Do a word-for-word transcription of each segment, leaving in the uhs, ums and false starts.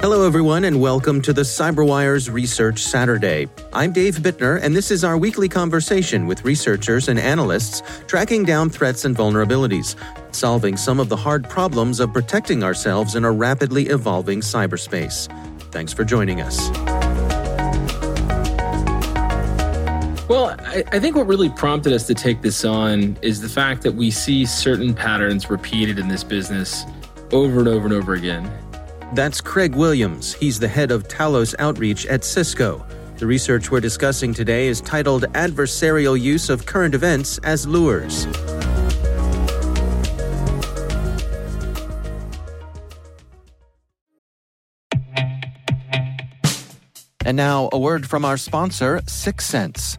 Hello, everyone, and welcome to the CyberWire's Research Saturday. I'm Dave Bittner, and this is our weekly conversation with researchers and analysts tracking down threats and vulnerabilities, solving some of the hard problems of protecting ourselves in a rapidly evolving cyberspace. Thanks for joining us. Well, I, I think what really prompted us to take this on is the fact that we see certain patterns repeated in this business over and over and over again. That's Craig Williams. He's the head of Talos Outreach at Cisco. The research we're discussing today is titled Adversarial Use of Current Events as Lures. And now, a word from our sponsor, six sense.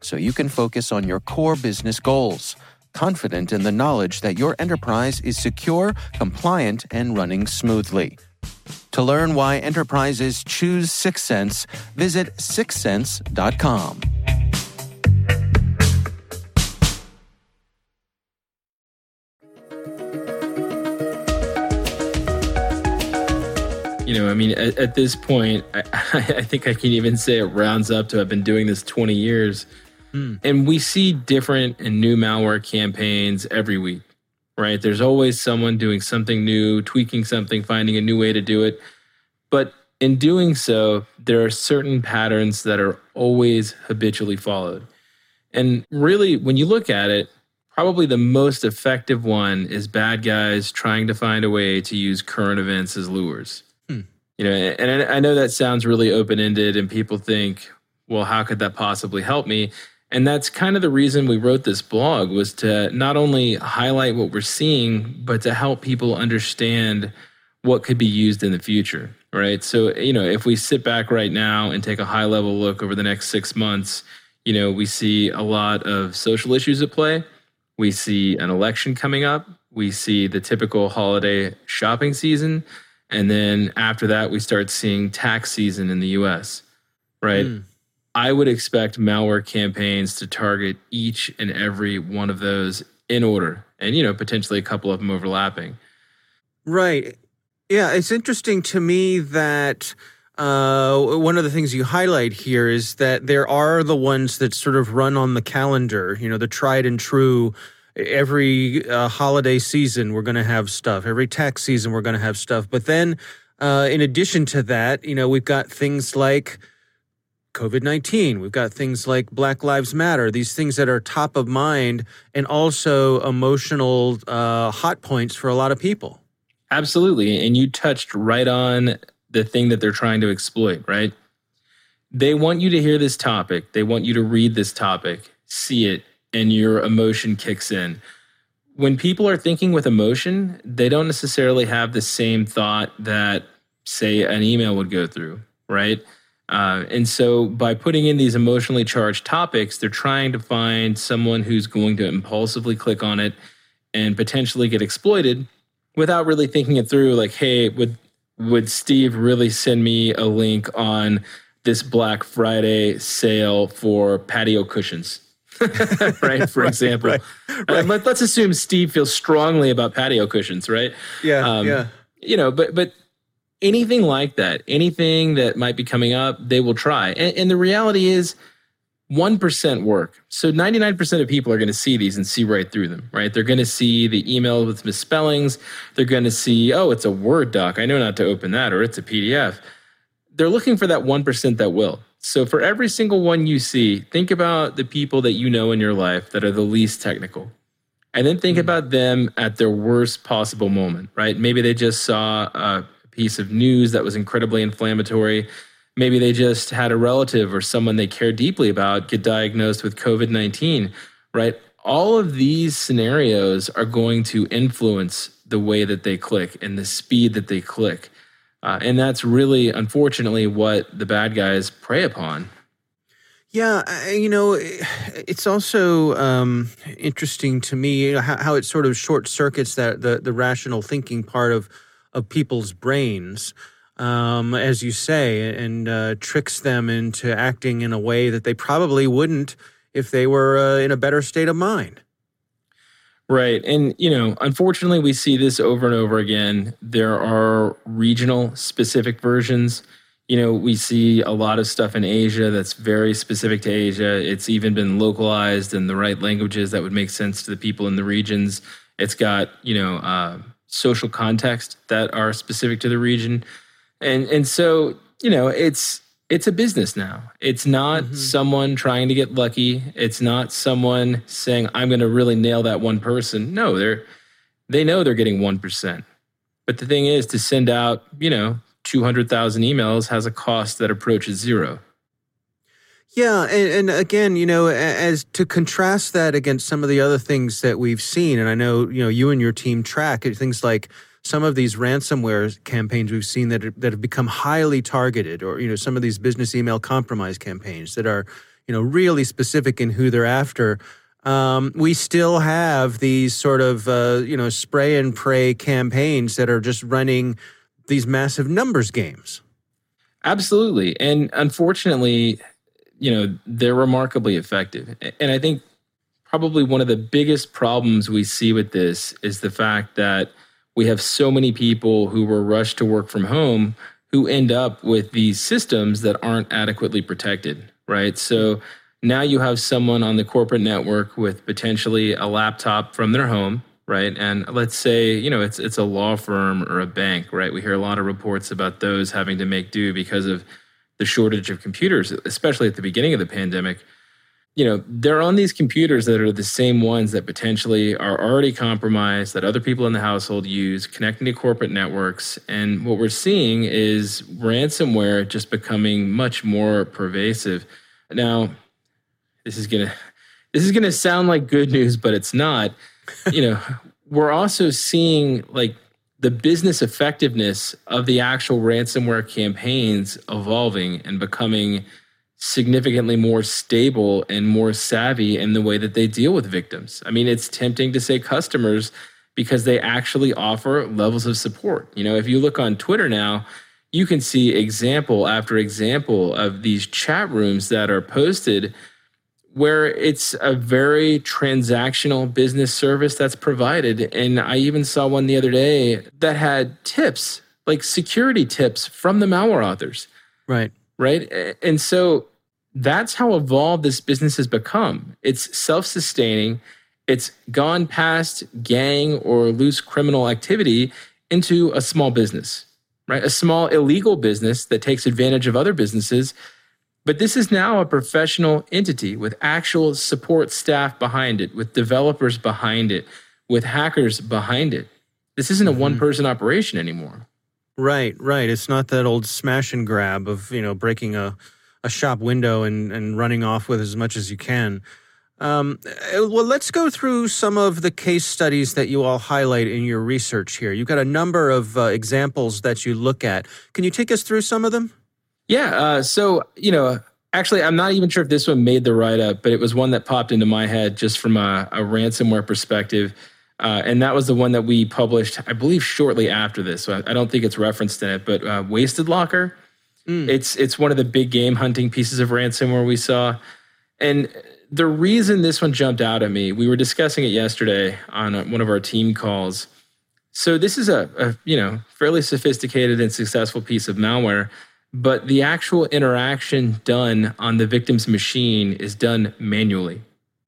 so you can focus on your core business goals, confident in the knowledge that your enterprise is secure, compliant, and running smoothly. To learn why enterprises choose six sense, visit six sense dot com. You know, I mean, at, at this point, I, I think I can even say it rounds up to I've been doing this twenty years. Mm. And we see different and new malware campaigns every week, right? There's always someone doing something new, tweaking something, finding a new way to do it. But in doing so, there are certain patterns that are always habitually followed. And really, when you look at it, probably the most effective one is bad guys trying to find a way to use current events as lures. You know, and I know that sounds really open-ended and people think, well, how could that possibly help me? And that's kind of the reason we wrote this blog, was to not only highlight what we're seeing, but to help people understand what could be used in the future, right? So, you know, if we sit back right now and take a high-level look over the next six months, you know, we see a lot of social issues at play. We see an election coming up. We see the typical holiday shopping season. And then after that, we start seeing tax season in the U S, right? Mm. I would expect malware campaigns to target each and every one of those in order and, you know, potentially a couple of them overlapping. Right. Yeah, it's interesting to me that uh, one of the things you highlight here is that there are the ones that sort of run on the calendar, you know, the tried and true. Every uh, holiday season, we're going to have stuff. Every tax season, we're going to have stuff. But then, uh, in addition to that, you know, we've got things like covid nineteen. We've got things like Black Lives Matter, these things that are top of mind and also emotional uh, hot points for a lot of people. Absolutely. And you touched right on the thing that they're trying to exploit, right? They want you to hear this topic. They want you to read this topic, see it, and your emotion kicks in. When people are thinking with emotion, they don't necessarily have the same thought that, say, an email would go through, right? Uh, and so by putting in these emotionally charged topics, they're trying to find someone who's going to impulsively click on it and potentially get exploited without really thinking it through, like, hey, would would Steve really send me a link on this Black Friday sale for patio cushions? right, for right, example. Right, right. Um, let, let's assume Steve feels strongly about patio cushions, right? Yeah, um, yeah. You know, but but anything like that, anything that might be coming up, they will try. And, and the reality is one percent work. So ninety-nine percent of people are going to see these and see right through them, right? They're going to see the email with misspellings. They're going to see, oh, it's a Word doc. I know not to open that, or it's a P D F. They're looking for that one percent that will. So for every single one you see, think about the people that you know in your life that are the least technical. And then think mm-hmm. about them at their worst possible moment, right? Maybe they just saw a piece of news that was incredibly inflammatory. Maybe they just had a relative or someone they care deeply about get diagnosed with covid nineteen, right? All of these scenarios are going to influence the way that they click and the speed that they click. Uh, and that's really, unfortunately, what the bad guys prey upon. Yeah, I, you know, it's also um, interesting to me, you know, how, how it sort of short circuits that the, the rational thinking part of of people's brains, um, as you say, and uh, tricks them into acting in a way that they probably wouldn't if they were uh, in a better state of mind. Right. And, you know, unfortunately, we see this over and over again. There are regional specific versions. You know, we see a lot of stuff in Asia that's very specific to Asia. It's even been localized in the right languages that would make sense to the people in the regions. It's got, you know, uh, social context that are specific to the region. And and so, you know, it's it's a business now. It's not mm-hmm. someone trying to get lucky. It's not someone saying, I'm going to really nail that one person. No, they're, they know they're getting one percent. But the thing is, to send out, you know, two hundred thousand emails has a cost that approaches zero. Yeah. And, and again, you know, as to contrast that against some of the other things that we've seen, and I know, you know, you and your team track things like some of these ransomware campaigns we've seen that are, that have become highly targeted, or, you know, some of these business email compromise campaigns that are, you know, really specific in who they're after. Um, we still have these sort of, uh, you know, spray and pray campaigns that are just running these massive numbers games. Absolutely. And unfortunately, you know, they're remarkably effective. And I think probably one of the biggest problems we see with this is the fact that we have so many people who were rushed to work from home who end up with these systems that aren't adequately protected, right? So now you have someone on the corporate network with potentially a laptop from their home, right? And let's say, you know, it's it's a law firm or a bank, right? We hear a lot of reports about those having to make do because of the shortage of computers, especially at the beginning of the pandemic. You know, they're on these computers that are the same ones that potentially are already compromised, that other people in the household use, connecting to corporate networks. And what we're seeing is ransomware just becoming much more pervasive. Now, this is gonna this is gonna sound like good news, but it's not. You know, we're also seeing like the business effectiveness of the actual ransomware campaigns evolving and becoming significantly more stable and more savvy in the way that they deal with victims. I mean, it's tempting to say customers because they actually offer levels of support. You know, if you look on Twitter now, you can see example after example of these chat rooms that are posted where it's a very transactional business service that's provided. And I even saw one the other day that had tips, like security tips from the malware authors. Right. Right. And so that's how evolved this business has become. It's self-sustaining. It's gone past gang or loose criminal activity into a small business, right? A small illegal business that takes advantage of other businesses. But this is now a professional entity with actual support staff behind it, with developers behind it, with hackers behind it. This isn't a one-person operation anymore. Right, right. It's not that old smash and grab of, you know, breaking a, a shop window and, and running off with as much as you can. Um, well, let's go through some of the case studies that you all highlight in your research here. You've got a number of uh, examples that you look at. Can you take us through some of them? Yeah. Uh, so, you know, actually, I'm not even sure if this one made the write-up, but it was one that popped into my head just from a, a ransomware perspective. Uh, and that was the one that we published, I believe, shortly after this. So I, I don't think it's referenced in it, but uh, Wasted Locker. Mm. It's, it's one of the big game hunting pieces of ransomware we saw. And the reason this one jumped out at me, we were discussing it yesterday on a, one of our team calls. So this is a, a you know fairly sophisticated and successful piece of malware, but the actual interaction done on the victim's machine is done manually,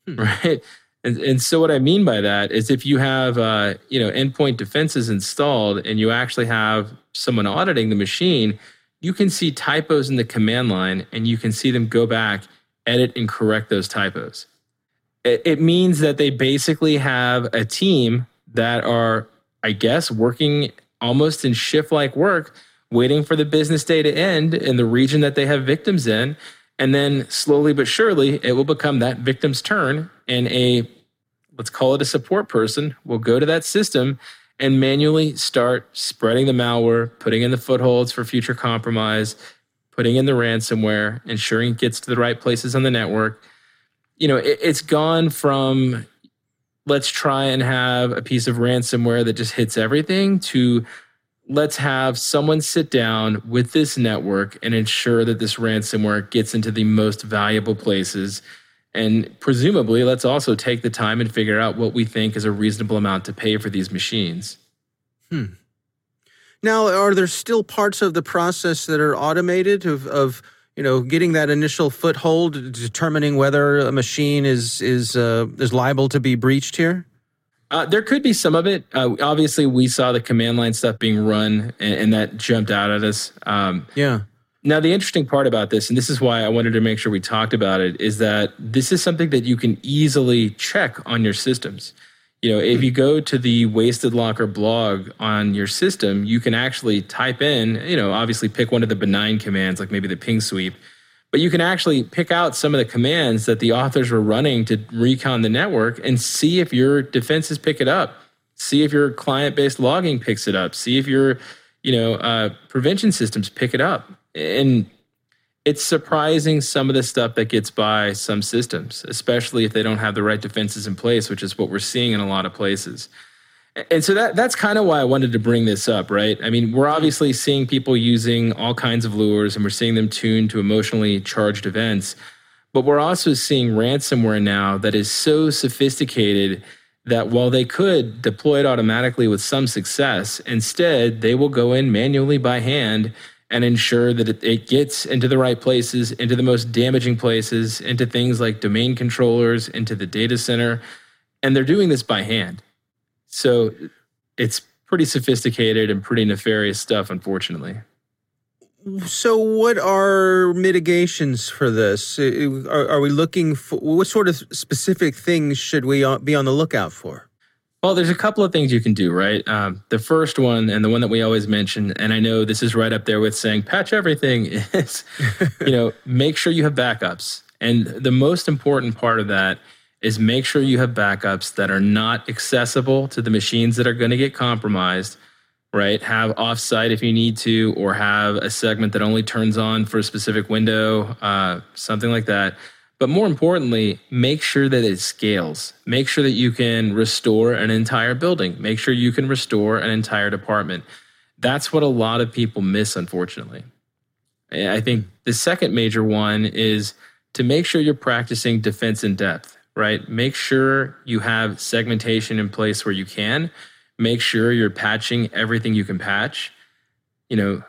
hmm. right? And, and so what I mean by that is if you have uh, you know endpoint defenses installed and you actually have someone auditing the machine, you can see typos in the command line and you can see them go back, edit and correct those typos. It means that they basically have a team that are, I guess, working almost in shift-like work, waiting for the business day to end in the region that they have victims in. And then slowly but surely, it will become that victim's turn. And a, let's call it a support person, will go to that system and manually start spreading the malware, putting in the footholds for future compromise, putting in the ransomware, ensuring it gets to the right places on the network. You know, it, it's gone from let's try and have a piece of ransomware that just hits everything to let's have someone sit down with this network and ensure that this ransomware gets into the most valuable places. And presumably, let's also take the time and figure out what we think is a reasonable amount to pay for these machines. Hmm. Now, are there still parts of the process that are automated of, of you know, getting that initial foothold, determining whether a machine is is uh, is liable to be breached here? Uh, there could be some of it. Uh, obviously, we saw the command line stuff being run, and, and that jumped out at us. Um, yeah. Now, the interesting part about this, and this is why I wanted to make sure we talked about it, is that this is something that you can easily check on your systems. You know, if you go to the Wasted Locker blog on your system, you can actually type in, you know, obviously pick one of the benign commands, like maybe the ping sweep, but you can actually pick out some of the commands that the authors were running to recon the network and see if your defenses pick it up, see if your client-based logging picks it up, see if your, you know, uh, prevention systems pick it up. And it's surprising some of the stuff that gets by some systems, especially if they don't have the right defenses in place, which is what we're seeing in a lot of places. And so that that's kind of why I wanted to bring this up, right? I mean, we're obviously seeing people using all kinds of lures, and we're seeing them tuned to emotionally charged events. But we're also seeing ransomware now that is so sophisticated that while they could deploy it automatically with some success, instead they will go in manually by hand and ensure that it gets into the right places, into the most damaging places, into things like domain controllers, into the data center. And they're doing this by hand. So it's pretty sophisticated and pretty nefarious stuff, unfortunately. So what are mitigations for this? Are, are we looking for, what sort of specific things should we be on the lookout for? Well, there's a couple of things you can do, right? Um, the first one, and the one that we always mention, and I know this is right up there with saying patch everything, is you know, make sure you have backups. And the most important part of that is make sure you have backups that are not accessible to the machines that are going to get compromised, right? Have offsite if you need to, or have a segment that only turns on for a specific window, uh, something like that. But more importantly, make sure that it scales. Make sure that you can restore an entire building. Make sure you can restore an entire department. That's what a lot of people miss, unfortunately. I think the second major one is to make sure you're practicing defense in depth, right? Make sure you have segmentation in place where you can. Make sure you're patching everything you can patch. You know,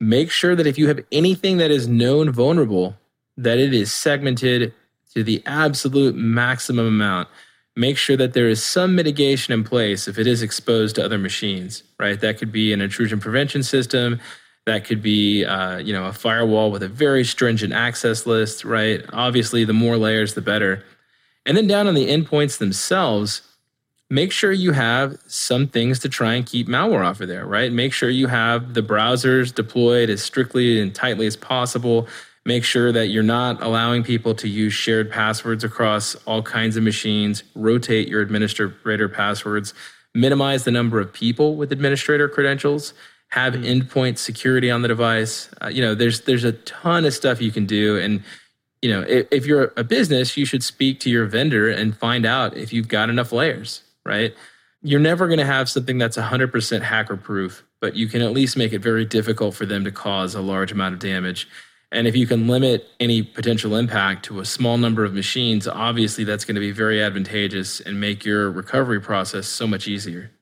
make sure that if you have anything that is known vulnerable, that it is segmented to the absolute maximum amount. Make sure that there is some mitigation in place if it is exposed to other machines, right? That could be an intrusion prevention system. That could be, uh, you know, a firewall with a very stringent access list, right? Obviously, the more layers, the better. And then down on the endpoints themselves, make sure you have some things to try and keep malware off of there, right? Make sure you have the browsers deployed as strictly and tightly as possible. Make sure that you're not allowing people to use shared passwords across all kinds of machines. Rotate your administrator passwords. Minimize the number of people with administrator credentials. Have mm-hmm. endpoint security on the device. Uh, you know, there's there's a ton of stuff you can do. And, you know, if, if you're a business, you should speak to your vendor and find out if you've got enough layers, right? You're never going to have something that's one hundred percent hacker-proof, but you can at least make it very difficult for them to cause a large amount of damage. And if you can limit any potential impact to a small number of machines, obviously that's going to be very advantageous and make your recovery process so much easier.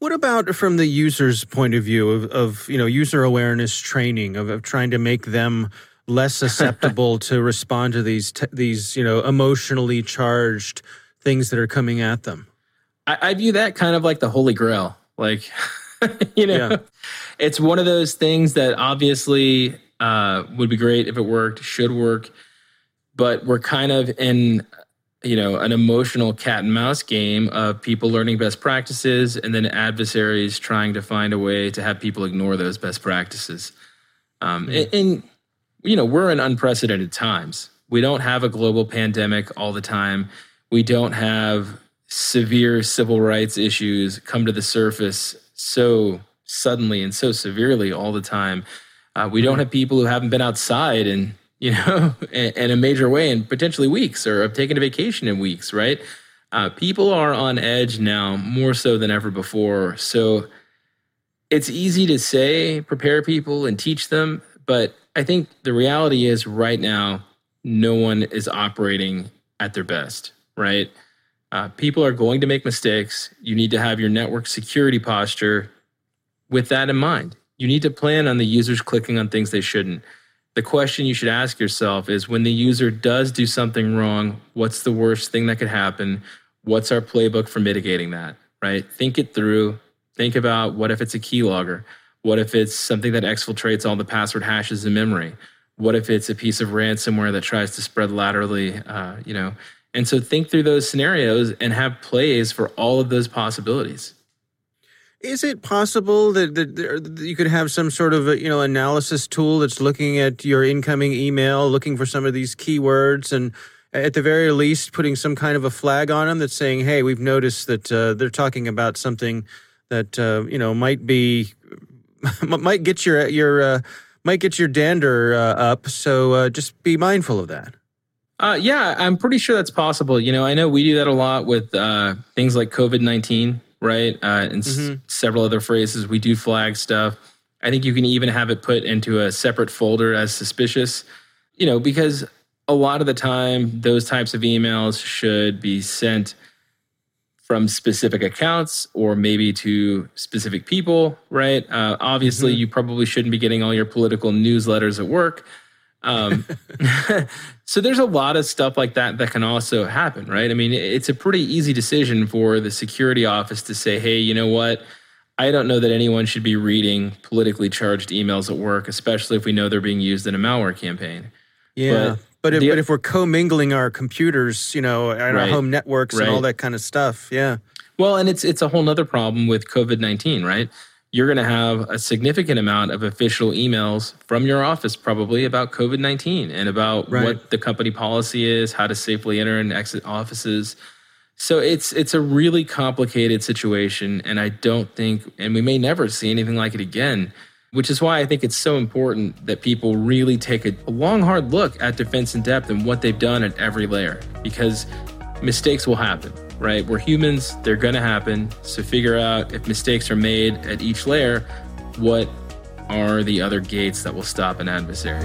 What about from the user's point of view of, of you know, user awareness training, of, of trying to make them less susceptible to respond to these, t- these you know, emotionally charged things that are coming at them? I, I view that kind of like the Holy Grail. Like, you know, yeah. It's one of those things that obviously uh, would be great if it worked, should work, but we're kind of in, you know, an emotional cat and mouse game of people learning best practices and then adversaries trying to find a way to have people ignore those best practices. Um, mm. and, and, you know, we're in unprecedented times. We don't have a global pandemic all the time. We don't have severe civil rights issues come to the surface so suddenly and so severely all the time. Uh, we don't have people who haven't been outside in, you know, in a major way in potentially weeks or have taken a vacation in weeks, right? Uh, people are on edge now more so than ever before. So it's easy to say, prepare people and teach them. But I think the reality is right now, no one is operating at their best, right? Uh, people are going to make mistakes. You need to have your network security posture with that in mind. You need to plan on the users clicking on things they shouldn't. The question you should ask yourself is, when the user does do something wrong, what's the worst thing that could happen? What's our playbook for mitigating that, right? Think it through. Think about, what if it's a keylogger? What if it's something that exfiltrates all the password hashes in memory? What if it's a piece of ransomware that tries to spread laterally, uh, you know? And so think through those scenarios and have plays for all of those possibilities. Is it possible that, that, that you could have some sort of a, you know, analysis tool that's looking at your incoming email, looking for some of these keywords, and at the very least putting some kind of a flag on them that's saying, hey, we've noticed that uh, they're talking about something that uh, you know might be might get your your uh, might get your dander uh, up, so uh, just be mindful of that. Uh, yeah, I'm pretty sure that's possible. You know, I know we do that a lot with uh, things like COVID nineteen, right? Uh, and mm-hmm. s- several other phrases. We do flag stuff. I think you can even have it put into a separate folder as suspicious, you know, because a lot of the time those types of emails should be sent from specific accounts or maybe to specific people, right? Uh, obviously, mm-hmm. you probably shouldn't be getting all your political newsletters at work. um, so there's a lot of stuff like that that can also happen, right? I mean, it's a pretty easy decision for the security office to say, hey, you know what? I don't know that anyone should be reading politically charged emails at work, especially if we know they're being used in a malware campaign. Yeah, but, but, if, the, but if we're commingling our computers, you know, and right, our home networks right. and all that kind of stuff, yeah. Well, and it's it's a whole nother problem with COVID nineteen, right? You're going to have a significant amount of official emails from your office probably about COVID nineteen and about right. what the company policy is, how to safely enter and exit offices. So it's it's a really complicated situation, and I don't think, and we may never see anything like it again, which is why I think it's so important that people really take a long, hard look at defense in depth and what they've done at every layer, because mistakes will happen. Right? We're humans, they're going to happen. So figure out, if mistakes are made at each layer, what are the other gates that will stop an adversary?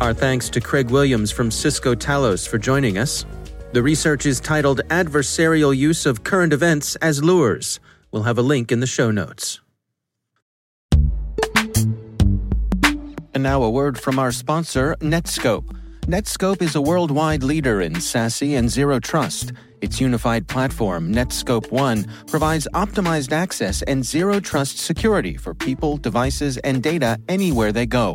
Our thanks to Craig Williams from Cisco Talos for joining us. The research is titled Adversarial Use of Current Events as Lures. We'll have a link in the show notes. And now a word from our sponsor, Netscope. Netscope is a worldwide leader in SASE and Zero Trust. Its unified platform, Netscope One, provides optimized access and zero trust security for people, devices, and data anywhere they go.